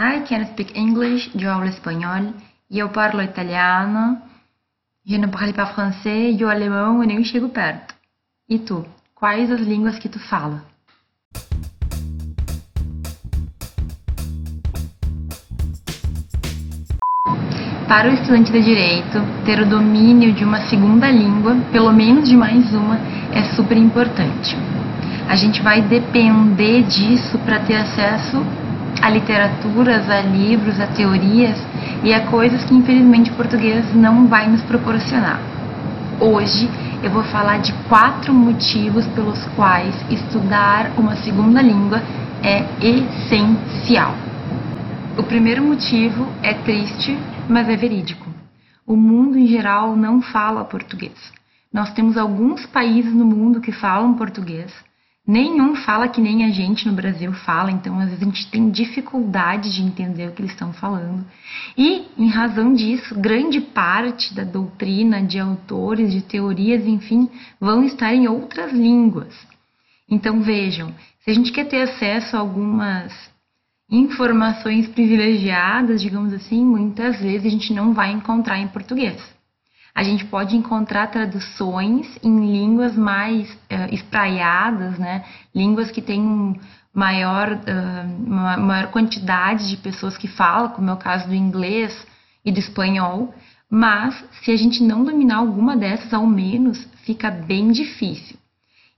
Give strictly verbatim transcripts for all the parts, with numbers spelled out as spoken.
I can speak English, eu falo espanhol, eu parlo italiano, eu não parlo francês, eu alemão e nem chego perto. E tu? Quais as línguas que tu fala? Para o estudante de Direito, ter o domínio de uma segunda língua, pelo menos de mais uma, é super importante. A gente vai depender disso para ter acesso a literaturas, a livros, a teorias e a coisas que, infelizmente, o português não vai nos proporcionar. Hoje, eu vou falar de quatro motivos pelos quais estudar uma segunda língua é essencial. O primeiro motivo é triste, mas é verídico. O mundo em geral não fala português. Nós temos alguns países no mundo que falam português. Nenhum fala que nem a gente no Brasil fala, então às vezes a gente tem dificuldade de entender o que eles estão falando. E, em razão disso, grande parte da doutrina, de autores, de teorias, enfim, vão estar em outras línguas. Então vejam, se a gente quer ter acesso a algumas informações privilegiadas, digamos assim, muitas vezes a gente não vai encontrar em português. A gente pode encontrar traduções em línguas mais uh, espraiadas, né? Línguas que têm um maior, uh, uma maior quantidade de pessoas que falam, como é o caso do inglês e do espanhol, mas se a gente não dominar alguma dessas, ao menos, fica bem difícil.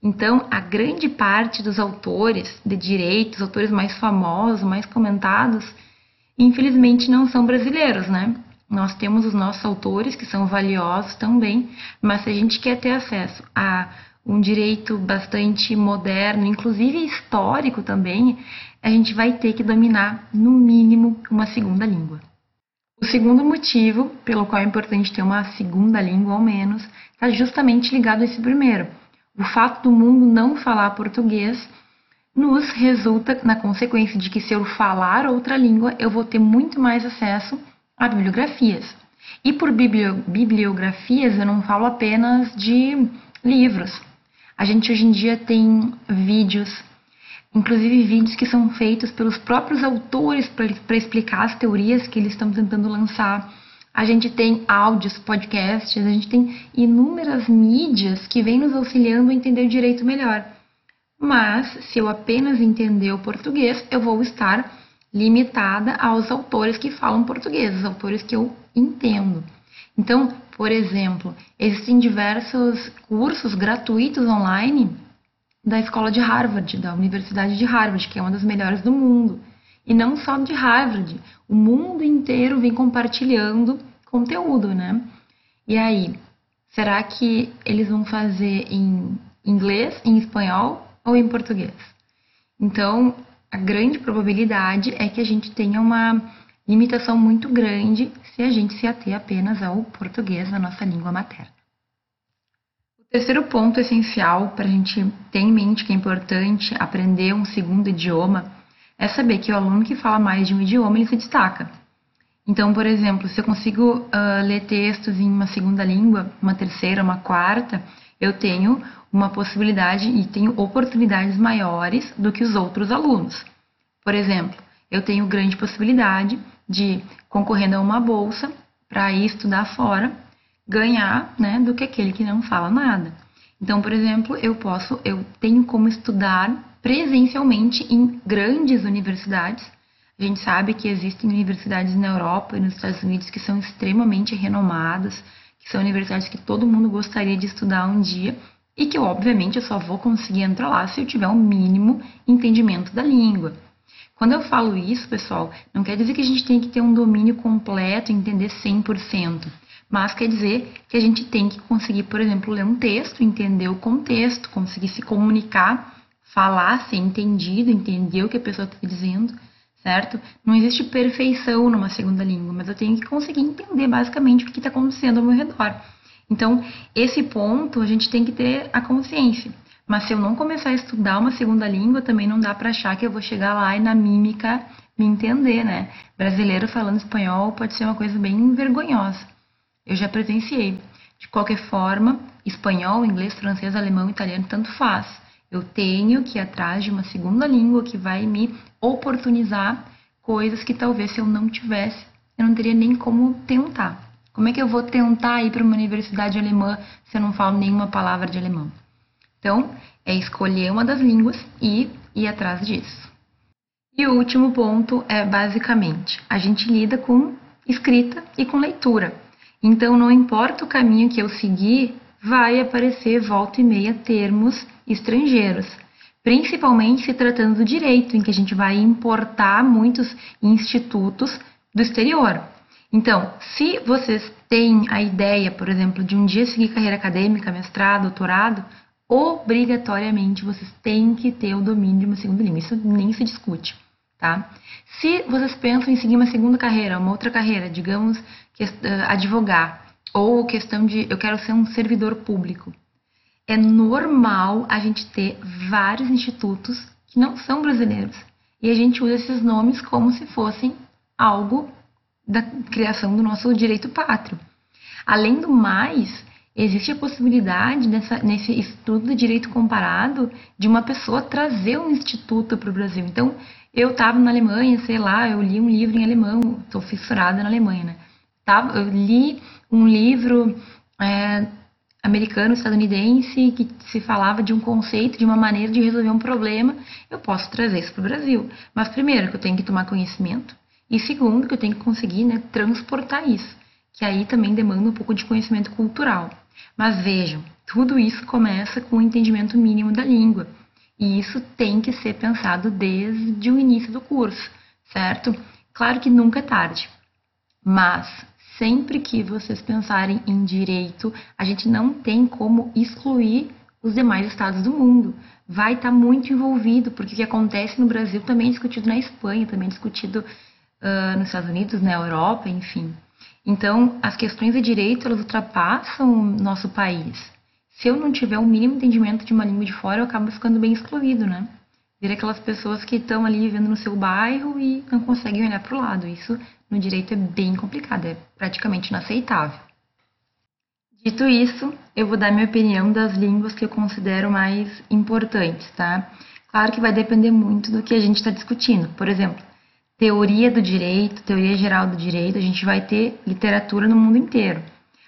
Então, a grande parte dos autores de direito, os autores mais famosos, mais comentados, infelizmente não são brasileiros, né? Nós temos os nossos autores, que são valiosos também, mas se a gente quer ter acesso a um direito bastante moderno, inclusive histórico também, a gente vai ter que dominar, no mínimo, uma segunda língua. O segundo motivo pelo qual é importante ter uma segunda língua, ao menos, está justamente ligado a esse primeiro. O fato do mundo não falar português nos resulta na consequência de que se eu falar outra língua, eu vou ter muito mais acesso a bibliografias. E por bibliografias eu não falo apenas de livros. A gente hoje em dia tem vídeos, inclusive vídeos que são feitos pelos próprios autores para explicar as teorias que eles estão tentando lançar. A gente tem áudios, podcasts, a gente tem inúmeras mídias que vêm nos auxiliando a entender o direito melhor. Mas, se eu apenas entender o português, eu vou estar limitada aos autores que falam português, os autores que eu entendo. Então, por exemplo, existem diversos cursos gratuitos online da escola de Harvard, da Universidade de Harvard, que é uma das melhores do mundo. E não só de Harvard, o mundo inteiro vem compartilhando conteúdo, né? E aí, será que eles vão fazer em inglês, em espanhol ou em português? Então, a grande probabilidade é que a gente tenha uma limitação muito grande se a gente se ater apenas ao português, na nossa língua materna. O terceiro ponto essencial para a gente ter em mente que é importante aprender um segundo idioma é saber que o aluno que fala mais de um idioma, ele se destaca. Então, por exemplo, se eu consigo uh, ler textos em uma segunda língua, uma terceira, uma quarta, eu tenho uma possibilidade e tenho oportunidades maiores do que os outros alunos. Por exemplo, eu tenho grande possibilidade de, concorrendo a uma bolsa para ir estudar fora, ganhar, né, do que aquele que não fala nada. Então, por exemplo, eu posso, eu tenho como estudar presencialmente em grandes universidades. A gente sabe que existem universidades na Europa e nos Estados Unidos que são extremamente renomadas, que são universidades que todo mundo gostaria de estudar um dia e que, obviamente, eu só vou conseguir entrar lá se eu tiver o mínimo entendimento da língua. Quando eu falo isso, pessoal, não quer dizer que a gente tem que ter um domínio completo, entender cem por cento, mas quer dizer que a gente tem que conseguir, por exemplo, ler um texto, entender o contexto, conseguir se comunicar, falar, ser entendido, entender o que a pessoa está dizendo, certo? Não existe perfeição numa segunda língua, mas eu tenho que conseguir entender basicamente o que está acontecendo ao meu redor. Então, esse ponto a gente tem que ter a consciência. Mas se eu não começar a estudar uma segunda língua, também não dá para achar que eu vou chegar lá e na mímica me entender, né? Brasileiro falando espanhol pode ser uma coisa bem vergonhosa. Eu já presenciei. De qualquer forma, espanhol, inglês, francês, alemão, italiano, tanto faz. Eu tenho que ir atrás de uma segunda língua que vai me oportunizar coisas que talvez se eu não tivesse, eu não teria nem como tentar. Como é que eu vou tentar ir para uma universidade alemã se eu não falo nenhuma palavra de alemão? Então, é escolher uma das línguas e ir atrás disso. E o último ponto é, basicamente, a gente lida com escrita e com leitura. Então, não importa o caminho que eu seguir, vai aparecer volta e meia termos estrangeiros. Principalmente se tratando do direito, em que a gente vai importar muitos institutos do exterior. Então, se vocês têm a ideia, por exemplo, de um dia seguir carreira acadêmica, mestrado, doutorado, obrigatoriamente vocês têm que ter o domínio de uma segunda língua. Isso nem se discute, tá? Se vocês pensam em seguir uma segunda carreira, uma outra carreira, digamos, advogar, ou questão de eu quero ser um servidor público, é normal a gente ter vários institutos que não são brasileiros. E a gente usa esses nomes como se fossem algo da criação do nosso direito pátrio. Além do mais, existe a possibilidade, nessa, nesse estudo do direito comparado, de uma pessoa trazer um instituto para o Brasil. Então, eu estava na Alemanha, sei lá, eu li um livro em alemão, estou fissurada na Alemanha, né? Tava, eu li um livro é, americano, estadunidense, que se falava de um conceito, de uma maneira de resolver um problema, eu posso trazer isso para o Brasil. Mas, primeiro, que eu tenho que tomar conhecimento, e segundo, que eu tenho que conseguir, né, transportar isso, que aí também demanda um pouco de conhecimento cultural. Mas vejam, tudo isso começa com o entendimento mínimo da língua, e isso tem que ser pensado desde o início do curso, certo? Claro que nunca é tarde, mas sempre que vocês pensarem em direito, a gente não tem como excluir os demais estados do mundo. Vai estar muito envolvido, porque o que acontece no Brasil também é discutido na Espanha, também é discutido Uh, nos Estados Unidos, na Europa, enfim. Então, as questões de direito, elas ultrapassam o nosso país. Se eu não tiver o mínimo entendimento de uma língua de fora, eu acabo ficando bem excluído, né? Vira aquelas pessoas que estão ali vivendo no seu bairro e não conseguem olhar para o lado. Isso, no direito, é bem complicado, é praticamente inaceitável. Dito isso, eu vou dar minha opinião das línguas que eu considero mais importantes, tá? Claro que vai depender muito do que a gente está discutindo. Por exemplo, teoria do direito, teoria geral do direito, a gente vai ter literatura no mundo inteiro.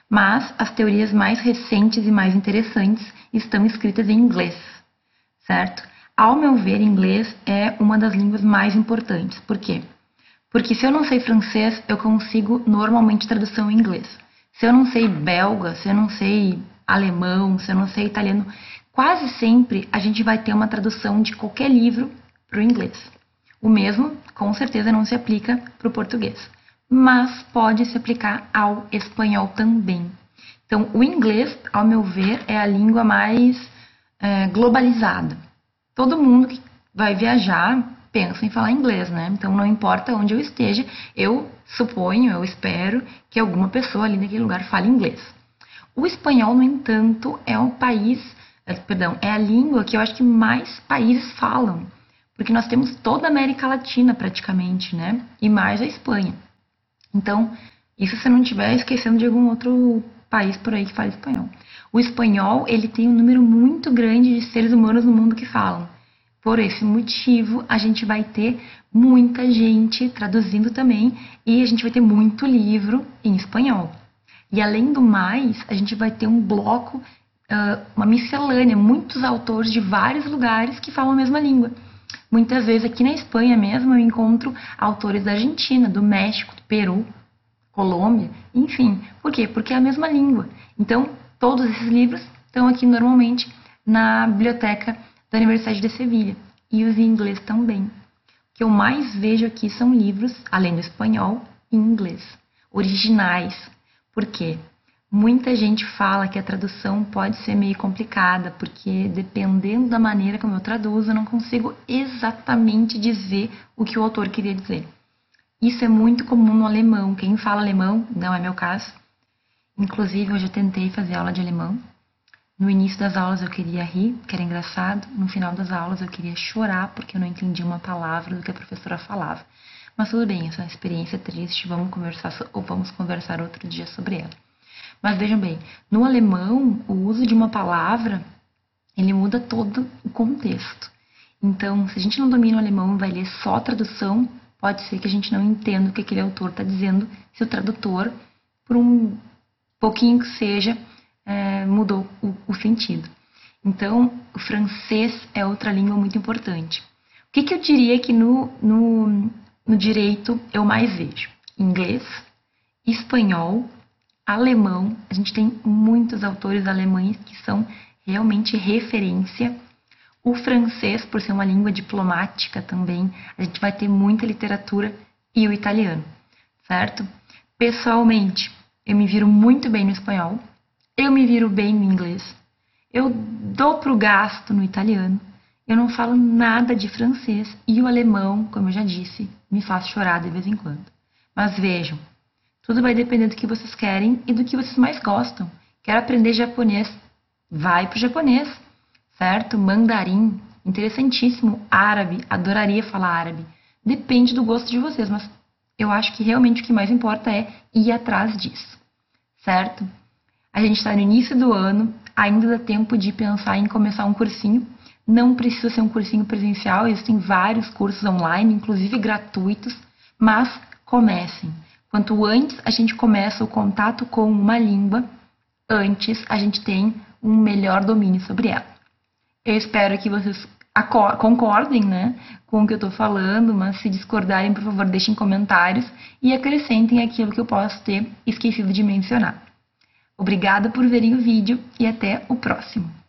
Mas as teorias mais recentes e mais interessantes estão escritas em inglês, certo? Ao meu ver, inglês é uma das línguas mais importantes. Por quê? Porque se eu não sei francês, eu consigo normalmente tradução em inglês. Se eu não sei belga, se eu não sei alemão, se eu não sei italiano, quase sempre a gente vai ter uma tradução de qualquer livro para o inglês. O mesmo, com certeza, não se aplica para o português, mas pode se aplicar ao espanhol também. Então, o inglês, ao meu ver, é a língua mais é, globalizada. Todo mundo que vai viajar pensa em falar inglês, né? Então, não importa onde eu esteja, eu suponho, eu espero que alguma pessoa ali naquele lugar fale inglês. O espanhol, no entanto, é um país, perdão, é a língua que eu acho que mais países falam. Porque nós temos toda a América Latina praticamente, né? E mais a Espanha. Então, isso se eu não estiver esquecendo de algum outro país por aí que fala espanhol. O espanhol, ele tem um número muito grande de seres humanos no mundo que falam. Por esse motivo, a gente vai ter muita gente traduzindo também e a gente vai ter muito livro em espanhol. E além do mais, a gente vai ter um bloco, uma miscelânea, muitos autores de vários lugares que falam a mesma língua. Muitas vezes aqui na Espanha mesmo eu encontro autores da Argentina, do México, do Peru, Colômbia, enfim. Por quê? Porque é a mesma língua. Então, todos esses livros estão aqui normalmente na biblioteca da Universidade de Sevilha. E os em inglês também. O que eu mais vejo aqui são livros, além do espanhol, em inglês. Originais. Por quê? Muita gente fala que a tradução pode ser meio complicada, porque dependendo da maneira como eu traduzo, eu não consigo exatamente dizer o que o autor queria dizer. Isso é muito comum no alemão. Quem fala alemão, não é meu caso. Inclusive, eu já tentei fazer aula de alemão. No início das aulas eu queria rir, que era engraçado. No final das aulas eu queria chorar, porque eu não entendi uma palavra do que a professora falava. Mas tudo bem, essa experiência é triste, vamos conversar, ou vamos conversar outro dia sobre ela. Mas vejam bem, no alemão, o uso de uma palavra, ele muda todo o contexto. Então, se a gente não domina o alemão e vai ler só a tradução, pode ser que a gente não entenda o que aquele autor está dizendo se o tradutor, por um pouquinho que seja, é, mudou o, o sentido. Então, o francês é outra língua muito importante. O que, que eu diria que no, no, no direito eu mais vejo? Inglês, espanhol, alemão. A gente tem muitos autores alemães que são realmente referência. O francês, por ser uma língua diplomática também, a gente vai ter muita literatura, e o italiano, certo? Pessoalmente, eu me viro muito bem no espanhol, eu me viro bem no inglês, eu dou pro gasto no italiano, eu não falo nada de francês, e o alemão, como eu já disse, me faz chorar de vez em quando. Mas vejam, tudo vai depender do que vocês querem e do que vocês mais gostam. Quero aprender japonês? Vai pro japonês, certo? Mandarim, interessantíssimo. Árabe, adoraria falar árabe. Depende do gosto de vocês, mas eu acho que realmente o que mais importa é ir atrás disso, certo? A gente está no início do ano, ainda dá tempo de pensar em começar um cursinho. Não precisa ser um cursinho presencial, existem vários cursos online, inclusive gratuitos, mas comecem. Quanto antes a gente começa o contato com uma língua, antes a gente tem um melhor domínio sobre ela. Eu espero que vocês concordem, né, com o que eu estou falando, mas se discordarem, por favor, deixem comentários e acrescentem aquilo que eu posso ter esquecido de mencionar. Obrigada por verem o vídeo e até o próximo!